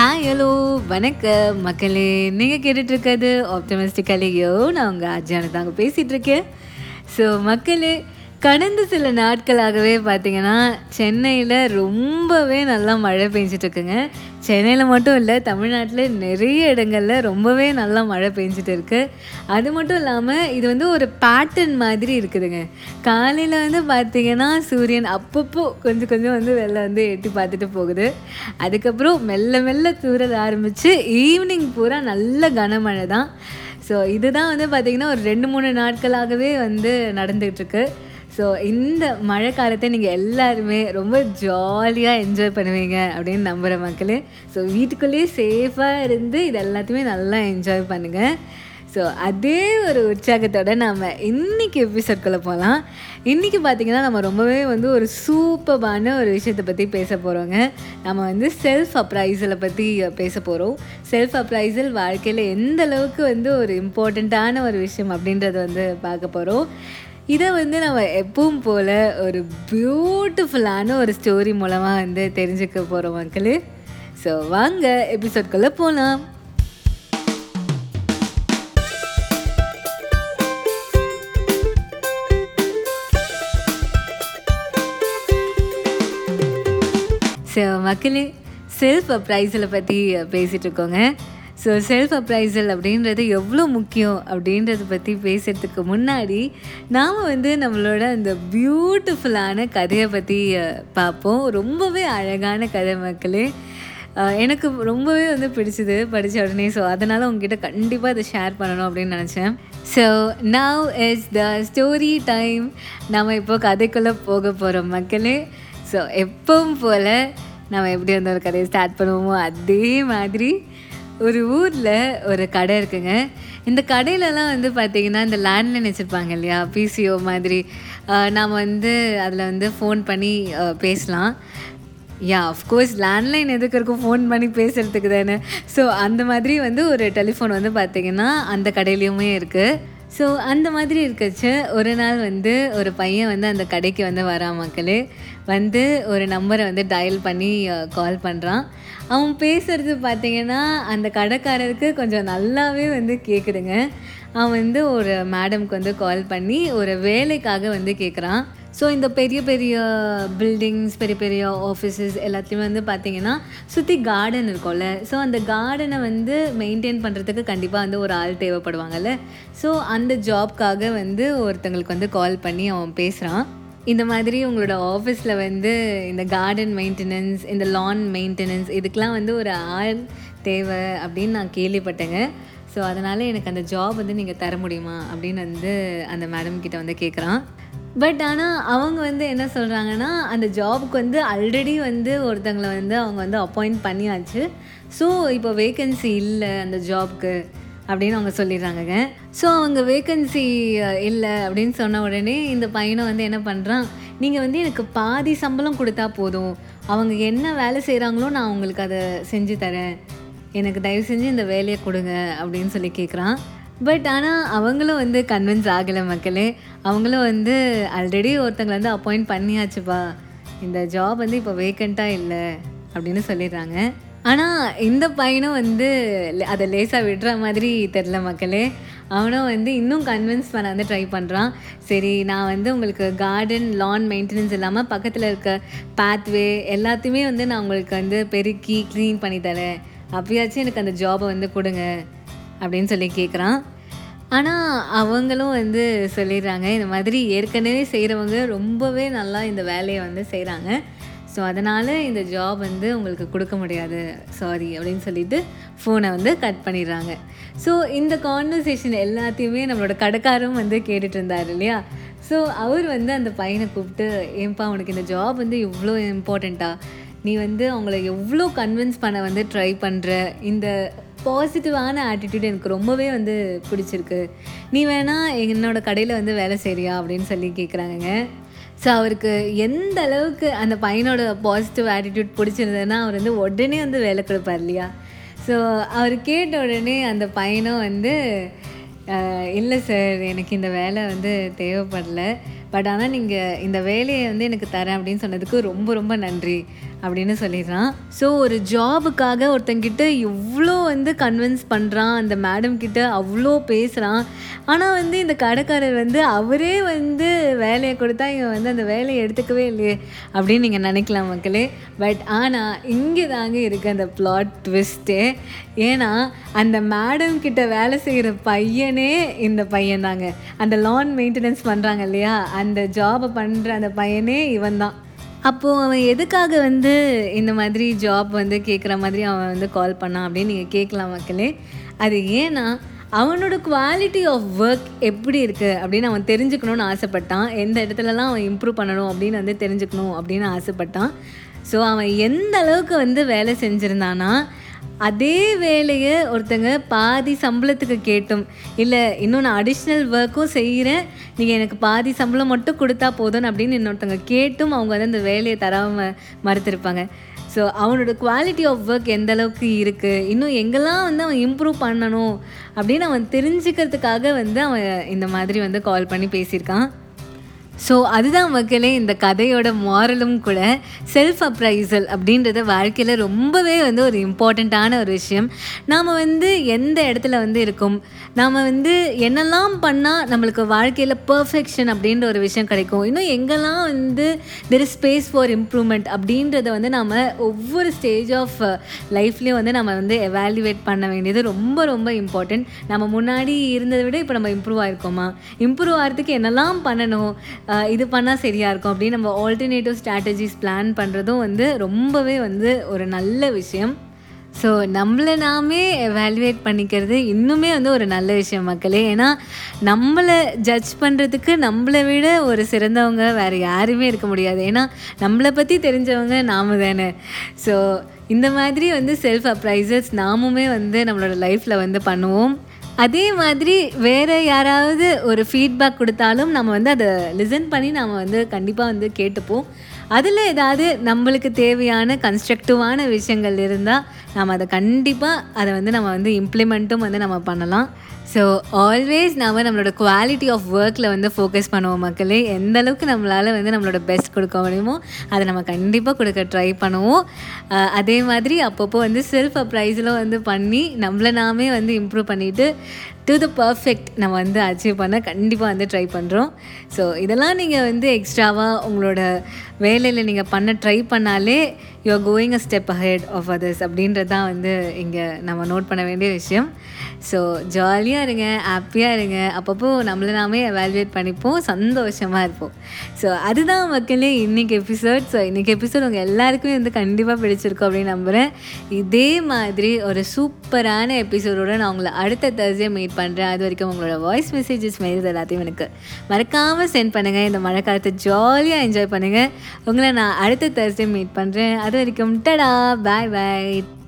Hi hello வணக்கம் மக்களே, நீங்கள் கேட்டுட்ருக்கிறது ஆப்டமிஸ்டிக்கலையோ. நான் உங்கள் ஆஜியானு தாங்க பேசிகிட்ருக்கேன். ஸோ மக்களே, கடந்த சில நாட்களாகவே பார்த்திங்கன்னா சென்னையில் ரொம்பவே நல்லா மழை பெஞ்சிட்ருக்குங்க. சென்னையில் மட்டும் இல்லை, தமிழ்நாட்டில் நிறைய இடங்களில் ரொம்பவே நல்லா மழை பெஞ்சிட்டு இருக்குது. அது மட்டும் இல்லாமல் இது வந்து ஒரு பேட்டர்ன் மாதிரி இருக்குதுங்க. காலையில் வந்து பார்த்திங்கன்னா சூரியன் அப்பப்போ கொஞ்சம் கொஞ்சம் வந்து வெளில வந்து எட்டி பார்த்துட்டு போகுது. அதுக்கப்புறம் மெல்ல மெல்ல தூரல் ஆரம்பித்து ஈவினிங் பூரா நல்ல கனமழை தான். ஸோ இதுதான் வந்து பார்த்திங்கன்னா ஒரு 2-3 நாட்களாகவே வந்து நடந்துகிட்ருக்கு. ஸோ இந்த மழை காலத்தை நீங்கள் எல்லாருமே ரொம்ப ஜாலியாக என்ஜாய் பண்ணுவீங்க அப்படின்னு நம்புகிற மக்களே. ஸோ வீட்டுக்குள்ளேயே சேஃபாக இருந்து இது எல்லாத்தையுமே நல்லா என்ஜாய் பண்ணுங்கள். ஸோ அதே ஒரு உற்சாகத்தோடு நாம் இன்றைக்கி எபிசோட்குள்ளே போகலாம். இன்றைக்கி பார்த்திங்கன்னா நம்ம ரொம்பவே வந்து ஒரு சூப்பரான ஒரு விஷயத்தை பற்றி பேச போகிறோங்க. நம்ம வந்து செல்ஃப் அப்ரைசலை பற்றி பேச போகிறோம். செல்ஃப் அப்ரைசல் வாழ்க்கையில் எந்த அளவுக்கு வந்து ஒரு இம்பார்ட்டண்ட்டான ஒரு விஷயம் அப்படின்றத வந்து பார்க்க போகிறோம். இதை வந்து நம்ம எப்பவும் போல் ஒரு பியூட்டிஃபுல்லான ஒரு ஸ்டோரி மூலமாக வந்து தெரிஞ்சுக்க போகிறோம் மக்களே. ஸோ வாங்க எபிசோட்குள்ளே போகலாம். ஸோ மக்களே, செல்ஃப் அப்ரைசலை பற்றி பேசிகிட்ருக்கோங்க. ஸோ செல்ஃப் அப்ரைசல் அப்படின்றது எவ்வளோ முக்கியம் அப்படின்றத பற்றி பேசுகிறதுக்கு முன்னாடி நாம் வந்து நம்மளோட அந்த பியூட்டிஃபுல்லான கதையை பற்றி பார்ப்போம். ரொம்பவே அழகான கதை மக்களே. எனக்கு ரொம்பவே வந்து பிடிச்சிது படித்த உடனே. ஸோ அதனால் உங்ககிட்ட கண்டிப்பாக அதை ஷேர் பண்ணணும் அப்படின்னு நினச்சேன். So now is the story time. நம்ம இப்போது கதைக்குள்ளே போக போகிறோம் மக்களே. ஸோ எப்பவும் போல் நம்ம எப்படி வந்து ஒரு கதையை ஸ்டார்ட் பண்ணுவோமோ அதே மாதிரி ஒரு ஊரில் ஒரு கடை இருக்குங்க. இந்த கடையிலலாம் வந்து பார்த்திங்கன்னா இந்த லேண்ட்லைன் வச்சுருப்பாங்க இல்லையா, பிசிஓ மாதிரி. நாம் வந்து அதில் வந்து ஃபோன் பண்ணி பேசலாம். யா ஆஃப்கோர்ஸ் லேண்ட்லைன் எதுக்கு இருக்கும், ஃபோன் பண்ணி பேசுகிறதுக்கு தானே. ஸோ அந்த மாதிரி வந்து ஒரு டெலிஃபோன் வந்து பார்த்திங்கன்னா அந்த கடையிலையுமே இருக்குது. ஸோ அந்த மாதிரி இருக்கச்சு ஒரு நாள் வந்து ஒரு பையன் வந்து அந்த கடைக்கு வந்து வரான் மக்களே. வந்து ஒரு நம்பரை வந்து டயல் பண்ணி கால் பண்ணுறான். அவன் பேசுகிறது பார்த்திங்கன்னா அந்த கடைக்காரருக்கு கொஞ்சம் நல்லாவே வந்து கேட்குதுங்க. அவன் வந்து ஒரு மேடம்க்கு வந்து கால் பண்ணி ஒரு வேலைக்காக வந்து கேட்குறான். ஸோ இந்த பெரிய பெரிய பில்டிங்ஸ், பெரிய பெரிய ஆஃபீஸஸ் எல்லாத்தையுமே வந்து பார்த்திங்கன்னா சுற்றி கார்டன் இருக்கும்ல. ஸோ அந்த கார்டனை வந்து மெயின்டைன் பண்ணுறதுக்கு கண்டிப்பாக வந்து ஒரு ஆள் தேவைப்படுவாங்கள்ல. ஸோ அந்த ஜாப்க்காக வந்து ஒருத்தங்களுக்கு வந்து கால் பண்ணி அவன் பேசுகிறான். இந்த மாதிரி உங்களோட ஆஃபீஸில் வந்து இந்த கார்டன் மெயின்டெனன்ஸ், இந்த லான் மெயின்டெனன்ஸ், இதுக்கெலாம் வந்து ஒரு ஆள் தேவை அப்படின்னு நான் கேள்விப்பட்டேங்க. ஸோ அதனால் எனக்கு அந்த ஜாப் வந்து நீங்கள் தர முடியுமா அப்படின்னு வந்து அந்த மேடம் கிட்ட வந்து கேட்குறான். பட் ஆனால் அவங்க வந்து என்ன சொல்கிறாங்கன்னா அந்த ஜாபுக்கு வந்து ஆல்ரெடி வந்து ஒருத்தங்களை வந்து அவங்க வந்து அப்பாயிண்ட் பண்ணியாச்சு. ஸோ இப்போ வேக்கன்சி இல்லை அந்த ஜாப்க்கு அப்படின்னு அவங்க சொல்லிடுறாங்கங்க. ஸோ அவங்க வேக்கன்சி இல்லை அப்படின்னு சொன்ன உடனே இந்த பையனை வந்து என்ன பண்ணுறான், நீங்கள் வந்து எனக்கு பாதி சம்பளம் கொடுத்தா போதும், அவங்க என்ன வேலை செய்கிறாங்களோ நான் அவங்களுக்கு அதை செஞ்சு தரேன், எனக்கு தயவு செஞ்சு இந்த வேலையை கொடுங்க அப்படின்னு சொல்லி கேட்குறான். பட் ஆனால் அவங்களும் வந்து கன்வின்ஸ் ஆகலை மக்களே. அவங்களும் வந்து ஆல்ரெடி ஒருத்தங்களை வந்து அப்பாயிண்ட் பண்ணியாச்சுப்பா, இந்த ஜாப் வந்து இப்போ வேக்கண்ட்டாக இல்லை அப்படின்னு சொல்லிடுறாங்க. ஆனால் இந்த பையனும் வந்து அதை லேசாக விடுற மாதிரி தெரில மக்களே. அவனும் வந்து இன்னும் கன்வின்ஸ் பண்ண வந்து ட்ரை பண்ணுறான். சரி, நான் வந்து உங்களுக்கு கார்டன் லான் மெயின்டெனன்ஸ் இல்லாமல் பக்கத்தில் இருக்க பேத்வே எல்லாத்தையுமே வந்து நான் உங்களுக்கு வந்து பெருக்கி க்ளீன் பண்ணி தரேன், அப்படியாச்சும் எனக்கு அந்த ஜாபை வந்து கொடுங்க அப்படின்னு சொல்லி கேட்குறான். ஆனால் அவங்களும் வந்து சொல்லிடுறாங்க, இந்த மாதிரி ஏற்கனவே செய்கிறவங்க ரொம்பவே நல்லா இந்த வேலையை வந்து செய்கிறாங்க, ஸோ அதனால் இந்த ஜாப் வந்து உங்களுக்கு கொடுக்க முடியாது, சாரி அப்படின்னு சொல்லிட்டு ஃபோனை வந்து கட் பண்ணிடுறாங்க. ஸோ இந்த கான்வர்சேஷன் எல்லாத்தையுமே நம்மளோட கடைக்காரரும் வந்து கேட்டுட்டு இருந்தார் இல்லையா. ஸோ அவர் வந்து அந்த பையனை கூப்பிட்டு, ஏன்பா உனக்கு இந்த ஜாப் வந்து இவ்வளோ இம்பார்ட்டண்ட்டா, நீ வந்து அவங்கள எவ்வளோ கன்வின்ஸ் பண்ண வந்து ட்ரை பண்ணுற, இந்த பாசிட்டிவான ஆட்டிடியூட் எனக்கு ரொம்பவே வந்து பிடிச்சிருக்கு, நீ வேணால் என்னோடய கடையில் வந்து வேலை செய்கிறியா அப்படின்னு சொல்லி கேட்குறாங்கங்க. ஸோ அவருக்கு எந்த அளவுக்கு அந்த பையனோட பாசிட்டிவ் ஆட்டிடியூட் பிடிச்சிருந்ததுன்னா அவர் வந்து உடனே வந்து வேலை கொடுப்பார் இல்லையா. ஸோ அவர் கேட்ட உடனே அந்த பையனும் வந்து, இல்லை சார், எனக்கு இந்த வேலை வந்து தேவைப்படலை, பட் ஆனால் நீங்கள் இந்த வேலையை வந்து எனக்கு தரேன் அப்படின்னு சொன்னதுக்கு ரொம்ப ரொம்ப நன்றி அப்படின்னு சொல்லிடுறான். ஸோ ஒரு ஜாபுக்காக ஒருத்தங்கிட்ட எவ்வளோ வந்து கன்வின்ஸ் பண்ணுறான், அந்த மேடம்கிட்ட அவ்வளோ பேசுகிறான். ஆனால் வந்து இந்த கடைக்காரர் வந்து அவரே வந்து வேலையை கொடுத்தா இவன் வந்து அந்த வேலையை எடுத்துக்கவே இல்லையே அப்படின்னு நீங்கள் நினைக்கலாம் மக்களே. பட் ஆனால் இங்கே தாங்க இருக்குது அந்த பிளாட் ட்விஸ்ட்டே. ஏன்னா அந்த மேடம்கிட்ட வேலை செய்கிற பையனே இந்த பையன் தாங்க. அந்த லான் மெயின்டெனன்ஸ் பண்ணுறாங்க இல்லையா, அந்த ஜாபை பண்ணுற அந்த பையனே இவன் தான். அப்போது அவன் எதுக்காக வந்து இந்த மாதிரி ஜாப் வந்து கேட்குற மாதிரி அவன் வந்து கால் பண்ணான் அப்படின்னு நீங்கள் கேட்கலாம் மக்களே. அது ஏன்னா அவனோட குவாலிட்டி ஆஃப் ஒர்க் எப்படி இருக்குது அப்படின்னு அவன் தெரிஞ்சுக்கணுன்னு ஆசைப்பட்டான். எந்த இடத்துலலாம் அவன் இம்ப்ரூவ் பண்ணணும் அப்படின்னு வந்து தெரிஞ்சுக்கணும் அப்படின்னு ஆசைப்பட்டான். ஸோ அவன் எந்த அளவுக்கு வந்து வேலை செஞ்சுருந்தானா, அதே வேலையை ஒருத்தங்க பாதி சம்பளத்துக்கு கேட்டும், இல்லை இன்னும் நான் அடிஷ்னல் ஒர்க்கும் செய்கிறேன், நீங்கள் எனக்கு பாதி சம்பளம் மட்டும் கொடுத்தா போதும்னு அப்படின்னு இன்னொருத்தங்க கேட்டும் அவங்க வந்து அந்த வேலையை தராமல் மறுத்திருப்பாங்க. ஸோ அவனோட குவாலிட்டி ஆஃப் ஒர்க் எந்த அளவுக்கு இருக்குது, இன்னும் எங்கெல்லாம் வந்து அவன் இம்ப்ரூவ் பண்ணணும் அப்படின்னு அவன் தெரிஞ்சுக்கிறதுக்காக வந்து அவன் இந்த மாதிரி வந்து கால் பண்ணி பேசியிருக்கான். ஸோ அதுதான் மக்களே இந்த கதையோட மாரலும் கூட. செல்ஃப் அப்ரைசல் அப்படின்றது வாழ்க்கையில் ரொம்பவே வந்து ஒரு இம்பார்ட்டண்ட்டான ஒரு விஷயம். நாம் வந்து எந்த இடத்துல வந்து இருக்கும், நாம் வந்து என்னெல்லாம் பண்ணால் நம்மளுக்கு வாழ்க்கையில் பர்ஃபெக்ஷன் அப்படின்ற ஒரு விஷயம் கிடைக்கும், இன்னும் எங்கெல்லாம் வந்து there is space for improvement அப்படின்றத வந்து நாம் ஒவ்வொரு ஸ்டேஜ் ஆஃப் லைஃப்லேயும் வந்து நம்ம வந்து எவாலுவேட் பண்ண வேண்டியது ரொம்ப ரொம்ப இம்பார்ட்டண்ட். நம்ம முன்னாடி இருந்ததை விட இப்போ நம்ம இம்ப்ரூவ் ஆகிருக்கோமா, இம்ப்ரூவ் ஆகிறதுக்கு என்னெல்லாம் பண்ணணும், இது பண்ணால் சரியாக இருக்கும் அப்படின்னு நம்ம ஆல்டர்னேட்டிவ் ஸ்ட்ராட்டஜிஸ் பிளான் பண்ணுறதும் வந்து ரொம்பவே வந்து ஒரு நல்ல விஷயம். ஸோ நம்மளை நாமே எவாலுவேட் பண்ணிக்கிறது இன்னுமே வந்து ஒரு நல்ல விஷயம் மக்களே. ஏன்னா நம்மளை ஜட்ஜ் பண்ணுறதுக்கு நம்மளை விட ஒரு சிறந்தவங்க வேறு யாருமே இருக்க முடியாது. ஏன்னா நம்மளை பற்றி தெரிஞ்சவங்க நாம தானே. ஸோ இந்த மாதிரி வந்து செல்ஃப் அப்ரைசல்ஸ் நாமுமே வந்து நம்மளோட லைஃப்பில் வந்து பண்ணுவோம். அதே மாதிரி வேறு யாராவது ஒரு ஃபீட்பேக் கொடுத்தாலும் நம்ம வந்து அதை லிசன் பண்ணி நாம் வந்து கண்டிப்பாக வந்து கேட்டுப்போம். அதில் ஏதாவது நம்மளுக்கு தேவையான கன்ஸ்ட்ரக்டிவான விஷயங்கள் இருந்தால் நாம் அதை கண்டிப்பாக அதை வந்து நம்ம வந்து இம்ப்ளிமெண்ட்டும் வந்து நம்ம பண்ணலாம். ஸோ ஆல்வேஸ் நாம் நம்மளோட குவாலிட்டி ஆஃப் ஒர்க்கில் வந்து ஃபோக்கஸ் பண்ணுவோம் மக்களே. எந்த அளவுக்கு நம்மளால் வந்து நம்மளோட பெஸ்ட் கொடுக்க முடியுமோ அதை நம்ம கண்டிப்பாக கொடுக்க ட்ரை பண்ணுவோம். அதே மாதிரி அப்பப்போ வந்து செல்ஃப் அப்ரைஸில் வந்து பண்ணி நம்மளை நாமே வந்து இம்ப்ரூவ் பண்ணிவிட்டு டு த பர்ஃபெக்ட் நம்ம வந்து அச்சீவ் பண்ண கண்டிப்பாக வந்து ட்ரை பண்ணுறோம். ஸோ இதெல்லாம் நீங்கள் வந்து எக்ஸ்ட்ராவாக உங்களோட வேலையில் நீங்கள் பண்ண ட்ரை பண்ணாலே you are going a step ahead of others அப்படின்றது தான் வந்து இங்கே நம்ம நோட் பண்ண வேண்டிய விஷயம். ஸோ ஜாலியாக இருங்க, ஹாப்பியாக இருங்க, அப்பப்போ நம்மளை நாமே எவாலுவேட் பண்ணிப்போம், சந்தோஷமாக இருப்போம். ஸோ அதுதான் மக்களே இன்றைக்கி எபிசோட். ஸோ இன்றைக்கி எபிசோட் உங்கள் எல்லாருக்குமே வந்து கண்டிப்பாக பிடிச்சிருக்கும் அப்படின்னு நம்புகிறேன். இதே மாதிரி ஒரு சூப்பரான எபிசோடோடு நான் உங்களை அடுத்த தேர்ஸ்டே மீட் பண்ணுறேன். அது வரைக்கும் உங்களோட வாய்ஸ் மெசேஜஸ் மெயில் எல்லாத்தையும் எனக்கு மறக்காமல் சென்ட் பண்ணுங்கள். இந்த மழை காலத்தை ஜாலியாக என்ஜாய் பண்ணுங்கள். உங்களை நான் அடுத்த தேர்ஸ்டே மீட் பண்ணுறேன். அது வரைக்கும் டடா, பாய் பாய்.